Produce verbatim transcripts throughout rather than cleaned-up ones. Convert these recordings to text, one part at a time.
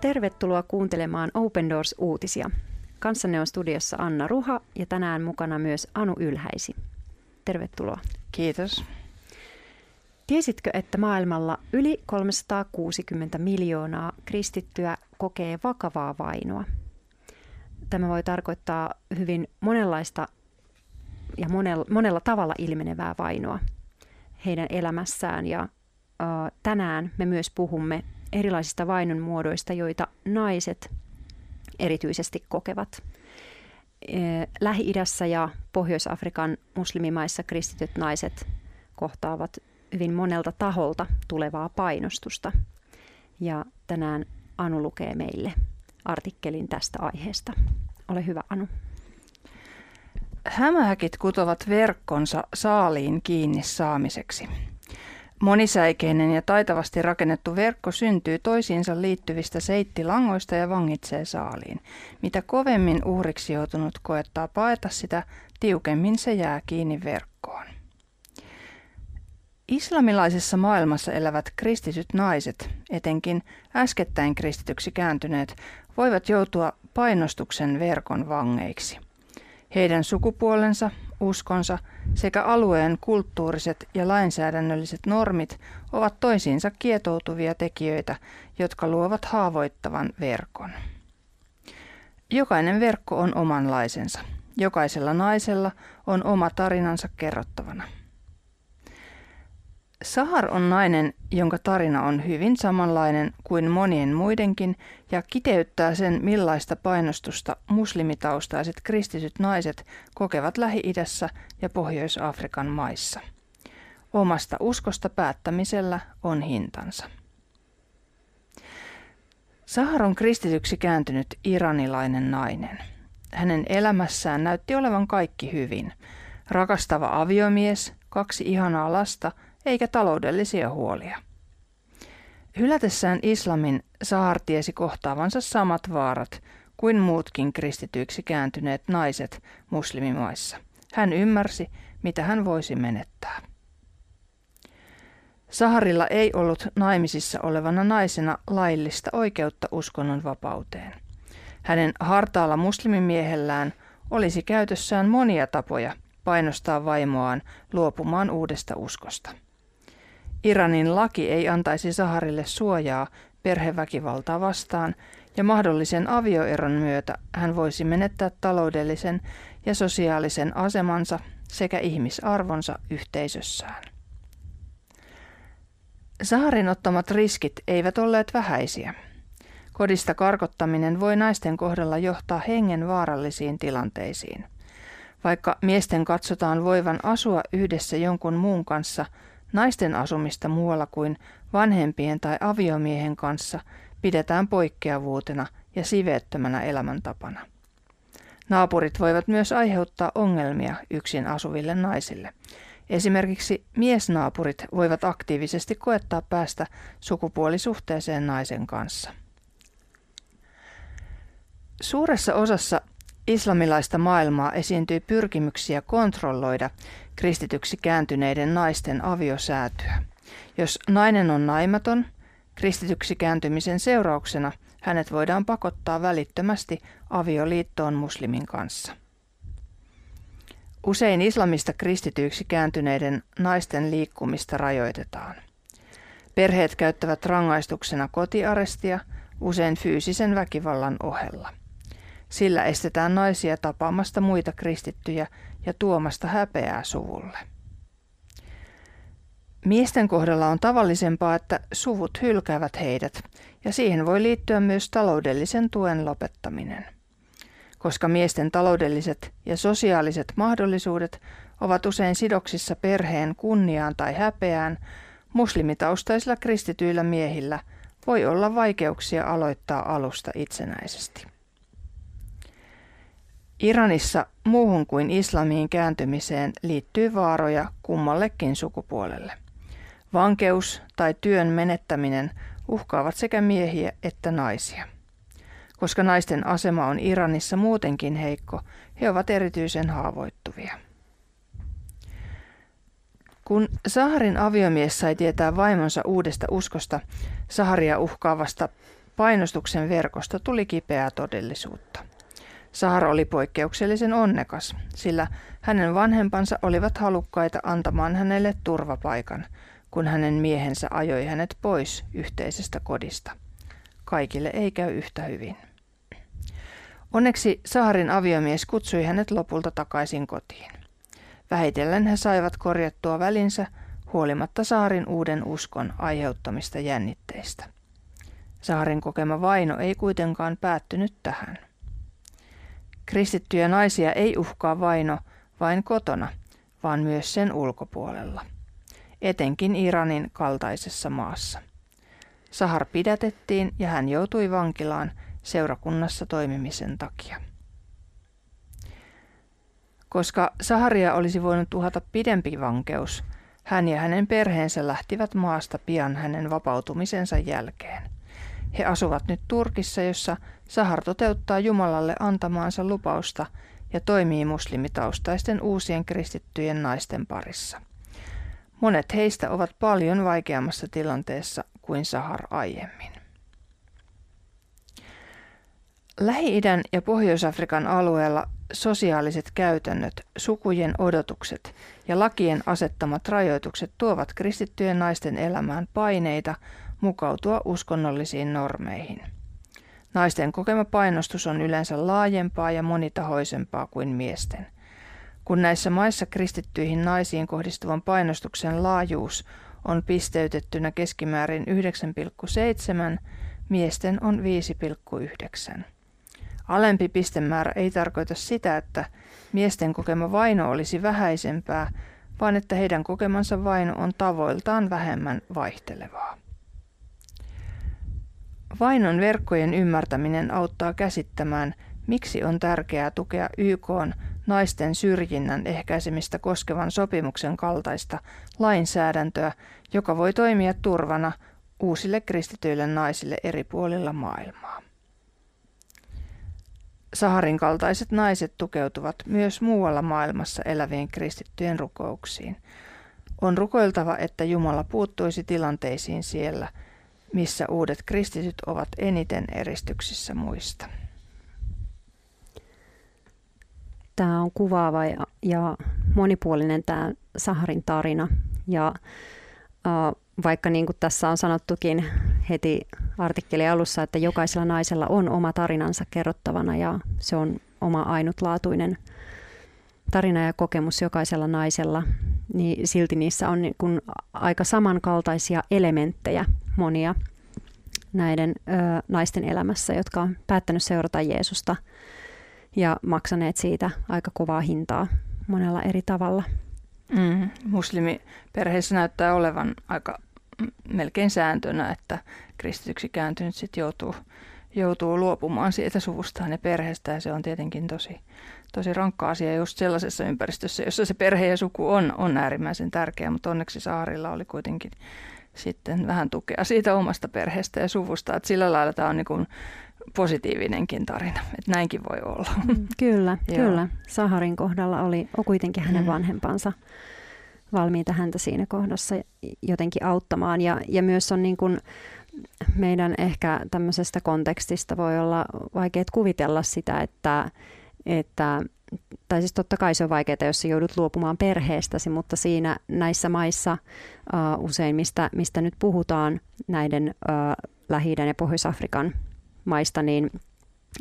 Tervetuloa kuuntelemaan Open Doors-uutisia. Kanssanne on studiossa Anna Ruha ja tänään mukana myös Anu Ylhäisi. Tervetuloa. Kiitos. Tiesitkö, että maailmalla yli kolmesataakuusikymmentä miljoonaa kristittyä kokee vakavaa vainoa? Tämä voi tarkoittaa hyvin monenlaista ja monella, monella tavalla ilmenevää vainoa heidän elämässään. Ja, uh, tänään me myös puhumme erilaisista vainon muodoista, joita naiset erityisesti kokevat. Lähi-idässä ja Pohjois-Afrikan muslimimaissa kristityt naiset kohtaavat hyvin monelta taholta tulevaa painostusta. Ja tänään Anu lukee meille artikkelin tästä aiheesta. Ole hyvä, Anu. Hämähäkit kutovat verkkonsa saaliin kiinni saamiseksi. Monisäikeinen ja taitavasti rakennettu verkko syntyy toisiinsa liittyvistä seittilangoista ja vangitsee saaliin. Mitä kovemmin uhriksi joutunut koettaa paeta sitä, tiukemmin se jää kiinni verkkoon. Islamilaisessa maailmassa elävät kristityt naiset, etenkin äskettäin kristityksi kääntyneet, voivat joutua painostuksen verkon vangeiksi. Heidän sukupuolensa, uskonsa sekä alueen kulttuuriset ja lainsäädännölliset normit ovat toisiinsa kietoutuvia tekijöitä, jotka luovat haavoittavan verkon. Jokainen verkko on omanlaisensa. Jokaisella naisella on oma tarinansa kerrottavana. Sahar on nainen, jonka tarina on hyvin samanlainen kuin monien muidenkin ja kiteyttää sen, millaista painostusta muslimitaustaiset kristityt naiset kokevat Lähi-idässä ja Pohjois-Afrikan maissa. Omasta uskosta päättämisellä on hintansa. Sahar on kristityksi kääntynyt iranilainen nainen. Hänen elämässään näytti olevan kaikki hyvin. Rakastava aviomies, kaksi ihanaa lasta eikä taloudellisia huolia. Hylätessään islamin Sahar tiesi kohtaavansa samat vaarat kuin muutkin kristityiksi kääntyneet naiset muslimimaissa. Hän ymmärsi, mitä hän voisi menettää. Saharilla ei ollut naimisissa olevana naisena laillista oikeutta uskonnonvapauteen. Hänen hartaalla muslimimiehellään olisi käytössään monia tapoja painostaa vaimoaan luopumaan uudesta uskosta. Iranin laki ei antaisi Saharille suojaa perheväkivaltaa vastaan ja mahdollisen avioeron myötä hän voisi menettää taloudellisen ja sosiaalisen asemansa sekä ihmisarvonsa yhteisössään. Saharin ottamat riskit eivät olleet vähäisiä. Kodista karkottaminen voi naisten kohdalla johtaa hengenvaarallisiin tilanteisiin. Vaikka miesten katsotaan voivan asua yhdessä jonkun muun kanssa, naisten asumista muualla kuin vanhempien tai aviomiehen kanssa pidetään poikkeavuutena ja siveettömänä elämäntapana. Naapurit voivat myös aiheuttaa ongelmia yksin asuville naisille. Esimerkiksi miesnaapurit voivat aktiivisesti koettaa päästä sukupuolisuhteeseen naisen kanssa. Suuressa osassa islamilaista maailmaa esiintyy pyrkimyksiä kontrolloida kristityksi kääntyneiden naisten aviosäätyä. Jos nainen on naimaton, kristityksi kääntymisen seurauksena hänet voidaan pakottaa välittömästi avioliittoon muslimin kanssa. Usein islamista kristityiksi kääntyneiden naisten liikkumista rajoitetaan. Perheet käyttävät rangaistuksena kotiarestia, usein fyysisen väkivallan ohella. Sillä estetään naisia tapaamasta muita kristittyjä ja tuomasta häpeää suvulle. Miesten kohdalla on tavallisempaa, että suvut hylkäävät heidät, ja siihen voi liittyä myös taloudellisen tuen lopettaminen. Koska miesten taloudelliset ja sosiaaliset mahdollisuudet ovat usein sidoksissa perheen kunniaan tai häpeään, muslimitaustaisilla kristityillä miehillä voi olla vaikeuksia aloittaa alusta itsenäisesti. Iranissa muuhun kuin islamiin kääntymiseen liittyy vaaroja kummallekin sukupuolelle. Vankeus tai työn menettäminen uhkaavat sekä miehiä että naisia. Koska naisten asema on Iranissa muutenkin heikko, he ovat erityisen haavoittuvia. Kun Saharin aviomies sai tietää vaimonsa uudesta uskosta, Saharia uhkaavasta Painostuksen verkosto tuli kipeää todellisuutta. Sahar oli poikkeuksellisen onnekas, sillä hänen vanhempansa olivat halukkaita antamaan hänelle turvapaikan, kun hänen miehensä ajoi hänet pois yhteisestä kodista. Kaikille ei käy yhtä hyvin. Onneksi Saharin aviomies kutsui hänet lopulta takaisin kotiin. Vähitellen he saivat korjattua välinsä huolimatta Saharin uuden uskon aiheuttamista jännitteistä. Saharin kokema vaino ei kuitenkaan päättynyt tähän. Kristittyjä naisia ei uhkaa vaino vain kotona, vaan myös sen ulkopuolella, etenkin Iranin kaltaisessa maassa. Sahar pidätettiin ja hän joutui vankilaan seurakunnassa toimimisen takia. Koska Saharia olisi voinut uhata pidempi vankeus, hän ja hänen perheensä lähtivät maasta pian hänen vapautumisensa jälkeen. He asuvat nyt Turkissa, jossa Sahar toteuttaa Jumalalle antamaansa lupausta ja toimii muslimitaustaisten uusien kristittyjen naisten parissa. Monet heistä ovat paljon vaikeammassa tilanteessa kuin Sahar aiemmin. Lähi-idän ja Pohjois-Afrikan alueella sosiaaliset käytännöt, sukujen odotukset ja lakien asettamat rajoitukset tuovat kristittyjen naisten elämään paineita mukautua uskonnollisiin normeihin. Naisten kokema painostus on yleensä laajempaa ja monitahoisempaa kuin miesten. Kun näissä maissa kristittyihin naisiin kohdistuvan painostuksen laajuus on pisteytettynä keskimäärin yhdeksän pilkku seitsemän, miesten on viisi pilkku yhdeksän. Alempi pistemäärä ei tarkoita sitä, että miesten kokema vaino olisi vähäisempää, vaan että heidän kokemansa vaino on tavoiltaan vähemmän vaihtelevaa. Vainon verkkojen ymmärtäminen auttaa käsittämään, miksi on tärkeää tukea Y K:n naisten syrjinnän ehkäisemistä koskevan sopimuksen kaltaista lainsäädäntöä, joka voi toimia turvana uusille kristityille naisille eri puolilla maailmaa. Saharin kaltaiset naiset tukeutuvat myös muualla maailmassa elävien kristittyjen rukouksiin. On rukoiltava, että Jumala puuttuisi tilanteisiin siellä, missä uudet kristityt ovat eniten eristyksissä muista. Tämä on kuvaava ja monipuolinen tämä Saharin tarina. Ja äh, vaikka niin kuin tässä on sanottukin heti artikkelin alussa, että jokaisella naisella on oma tarinansa kerrottavana ja se on oma ainutlaatuinen tarina ja kokemus jokaisella naisella, niin silti niissä on niin kuin aika samankaltaisia elementtejä monia näiden ö, naisten elämässä, jotka on päättänyt seurata Jeesusta ja maksaneet siitä aika kovaa hintaa monella eri tavalla. Mm, muslimiperheissä näyttää olevan aika melkein sääntönä, että kristityksi kääntynyt sit joutuu, joutuu luopumaan siitä suvustaan ja perheestä, ja se on tietenkin tosi, tosi rankka asia just sellaisessa ympäristössä, jossa se perhe ja suku on, on äärimmäisen tärkeä, mutta onneksi Saharilla oli kuitenkin sitten vähän tukea siitä omasta perheestä ja suvusta, että sillä lailla tämä on niin kuin positiivinenkin tarina, että näinkin voi olla. Mm, kyllä, kyllä. Saharin kohdalla oli on kuitenkin hänen vanhempansa valmiita häntä siinä kohdassa jotenkin auttamaan, ja, ja myös on niin kuin meidän ehkä tämmöisestä kontekstista voi olla vaikea kuvitella sitä, että, että tai siis totta kai se on vaikeaa, jos joudut luopumaan perheestäsi, mutta siinä näissä maissa uh, usein, mistä, mistä nyt puhutaan näiden uh, Lähi-idän ja Pohjois-Afrikan maista, niin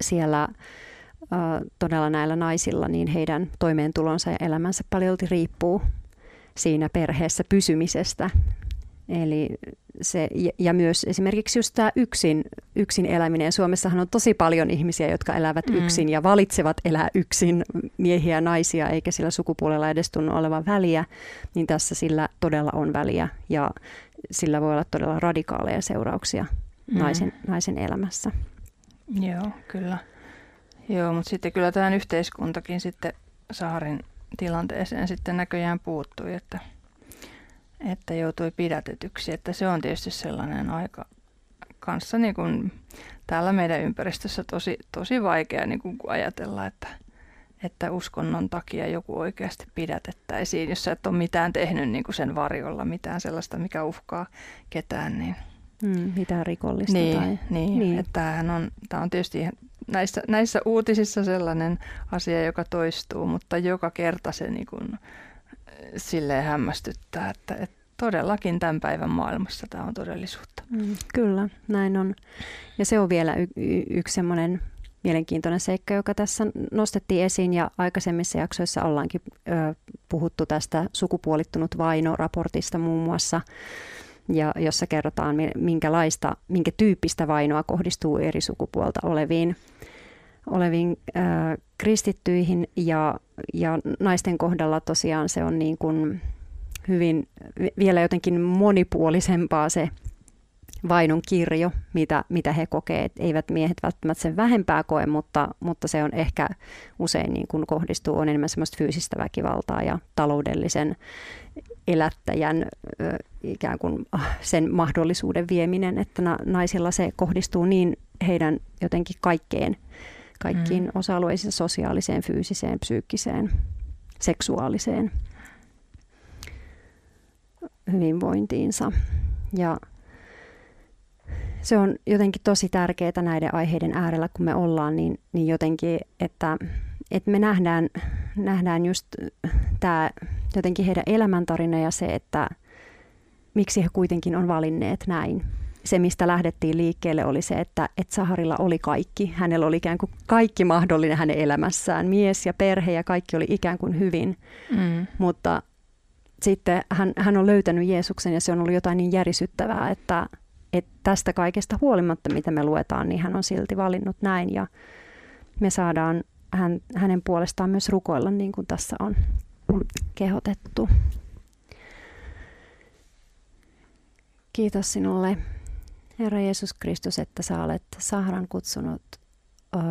siellä uh, todella näillä naisilla niin heidän toimeentulonsa ja elämänsä paljolti riippuu siinä perheessä pysymisestä. Eli se, ja myös esimerkiksi just tämä yksin, yksin eläminen. Suomessahan on tosi paljon ihmisiä, jotka elävät mm. yksin ja valitsevat elää yksin, miehiä ja naisia, eikä sillä sukupuolella edes tunnu olevan väliä. Niin tässä sillä todella on väliä ja sillä voi olla todella radikaaleja seurauksia mm. naisen, naisen elämässä. Joo, kyllä. Joo, mutta sitten kyllä tämä yhteiskuntakin sitten Saharin tilanteeseen sitten näköjään puuttui, että että joutui pidätetyksi, että se on tietysti sellainen aika kanssa niin kuin täällä meidän ympäristössä tosi, tosi vaikea niin kuin ajatella, että, että uskonnon takia joku oikeasti pidätettäisiin, jos sä et ole mitään tehnyt niin kuin sen varjolla, mitään sellaista, mikä uhkaa ketään, niin mm, mitään rikollista. Niin, tai... niin, niin. Että tämähän on, tämä on tietysti näissä, näissä uutisissa sellainen asia, joka toistuu, mutta joka kerta se niin kuin silleen hämmästyttää, että, että todellakin tämän päivän maailmassa tämä on todellisuutta. Mm, kyllä, näin on. Ja se on vielä y- y- yksi semmoinen mielenkiintoinen seikka, joka tässä nostettiin esiin, ja aikaisemmissa jaksoissa ollaankin ö, puhuttu tästä sukupuolittunut vaino-raportista muun muassa, ja jossa kerrotaan, minkälaista, minkä tyyppistä vainoa kohdistuu eri sukupuolta oleviin, oleviin ö, kristittyihin, ja, ja naisten kohdalla tosiaan se on niin kuin hyvin vielä jotenkin monipuolisempaa se vainon kirjo, mitä, mitä he kokee. Et eivät miehet välttämättä sen vähempää koe, mutta, mutta se on ehkä usein niin kuin kohdistuu, on enemmän semmoista fyysistä väkivaltaa ja taloudellisen elättäjän ö, ikään kuin sen mahdollisuuden vieminen, että na, naisilla se kohdistuu niin heidän jotenkin kaikkeen, kaikkiin mm. osa-alueisiin, sosiaaliseen, fyysiseen, psyykkiseen, seksuaaliseen hyvinvointiinsa. Ja se on jotenkin tosi tärkeää näiden aiheiden äärellä, kun me ollaan, niin, niin jotenkin, että, että me nähdään, nähdään just tämä jotenkin heidän elämäntarina ja se, että miksi he kuitenkin on valinneet näin. Se, mistä lähdettiin liikkeelle, oli se, että, että Saharilla oli kaikki. Hänellä oli ikään kuin kaikki mahdollinen hänen elämässään. Mies ja perhe ja kaikki oli ikään kuin hyvin, mm. mutta sitten hän, hän on löytänyt Jeesuksen ja se on ollut jotain niin järisyttävää, että, että tästä kaikesta huolimatta, mitä me luetaan, niin hän on silti valinnut näin. Ja me saadaan hän, hänen puolestaan myös rukoilla, niin kuin tässä on kehotettu. Kiitos sinulle, Herra Jeesus Kristus, että sä olet Saharan kutsunut, uh,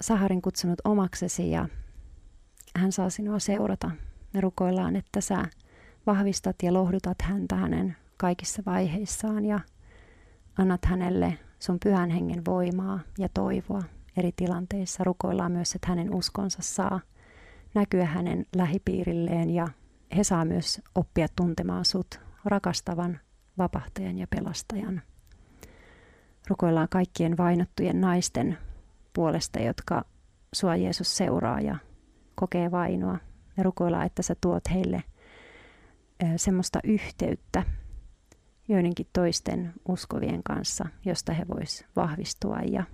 Saharin kutsunut omaksesi ja hän saa sinua seurata. Me rukoillaan, että sä vahvistat ja lohdutat häntä hänen kaikissa vaiheissaan ja annat hänelle sun pyhän hengen voimaa ja toivoa eri tilanteissa. Rukoillaan myös, että hänen uskonsa saa näkyä hänen lähipiirilleen ja he saa myös oppia tuntemaan sut rakastavan vapahtajan ja pelastajan. Rukoillaan kaikkien vainottujen naisten puolesta, jotka sua Jeesus seuraa ja kokee vainoa. Me rukoillaan, että sä tuot heille semmoista yhteyttä joidenkin toisten uskovien kanssa, josta he vois vahvistua. Ja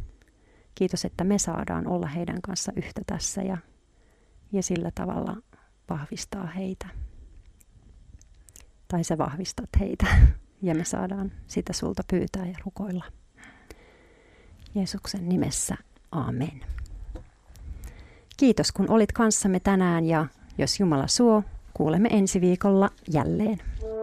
kiitos, että me saadaan olla heidän kanssa yhtä tässä ja, ja sillä tavalla vahvistaa heitä. Tai sä vahvistat heitä ja me saadaan sitä sulta pyytää ja rukoilla. Jeesuksen nimessä, aamen. Kiitos, kun olit kanssamme tänään ja jos Jumala suo, kuulemme ensi viikolla jälleen.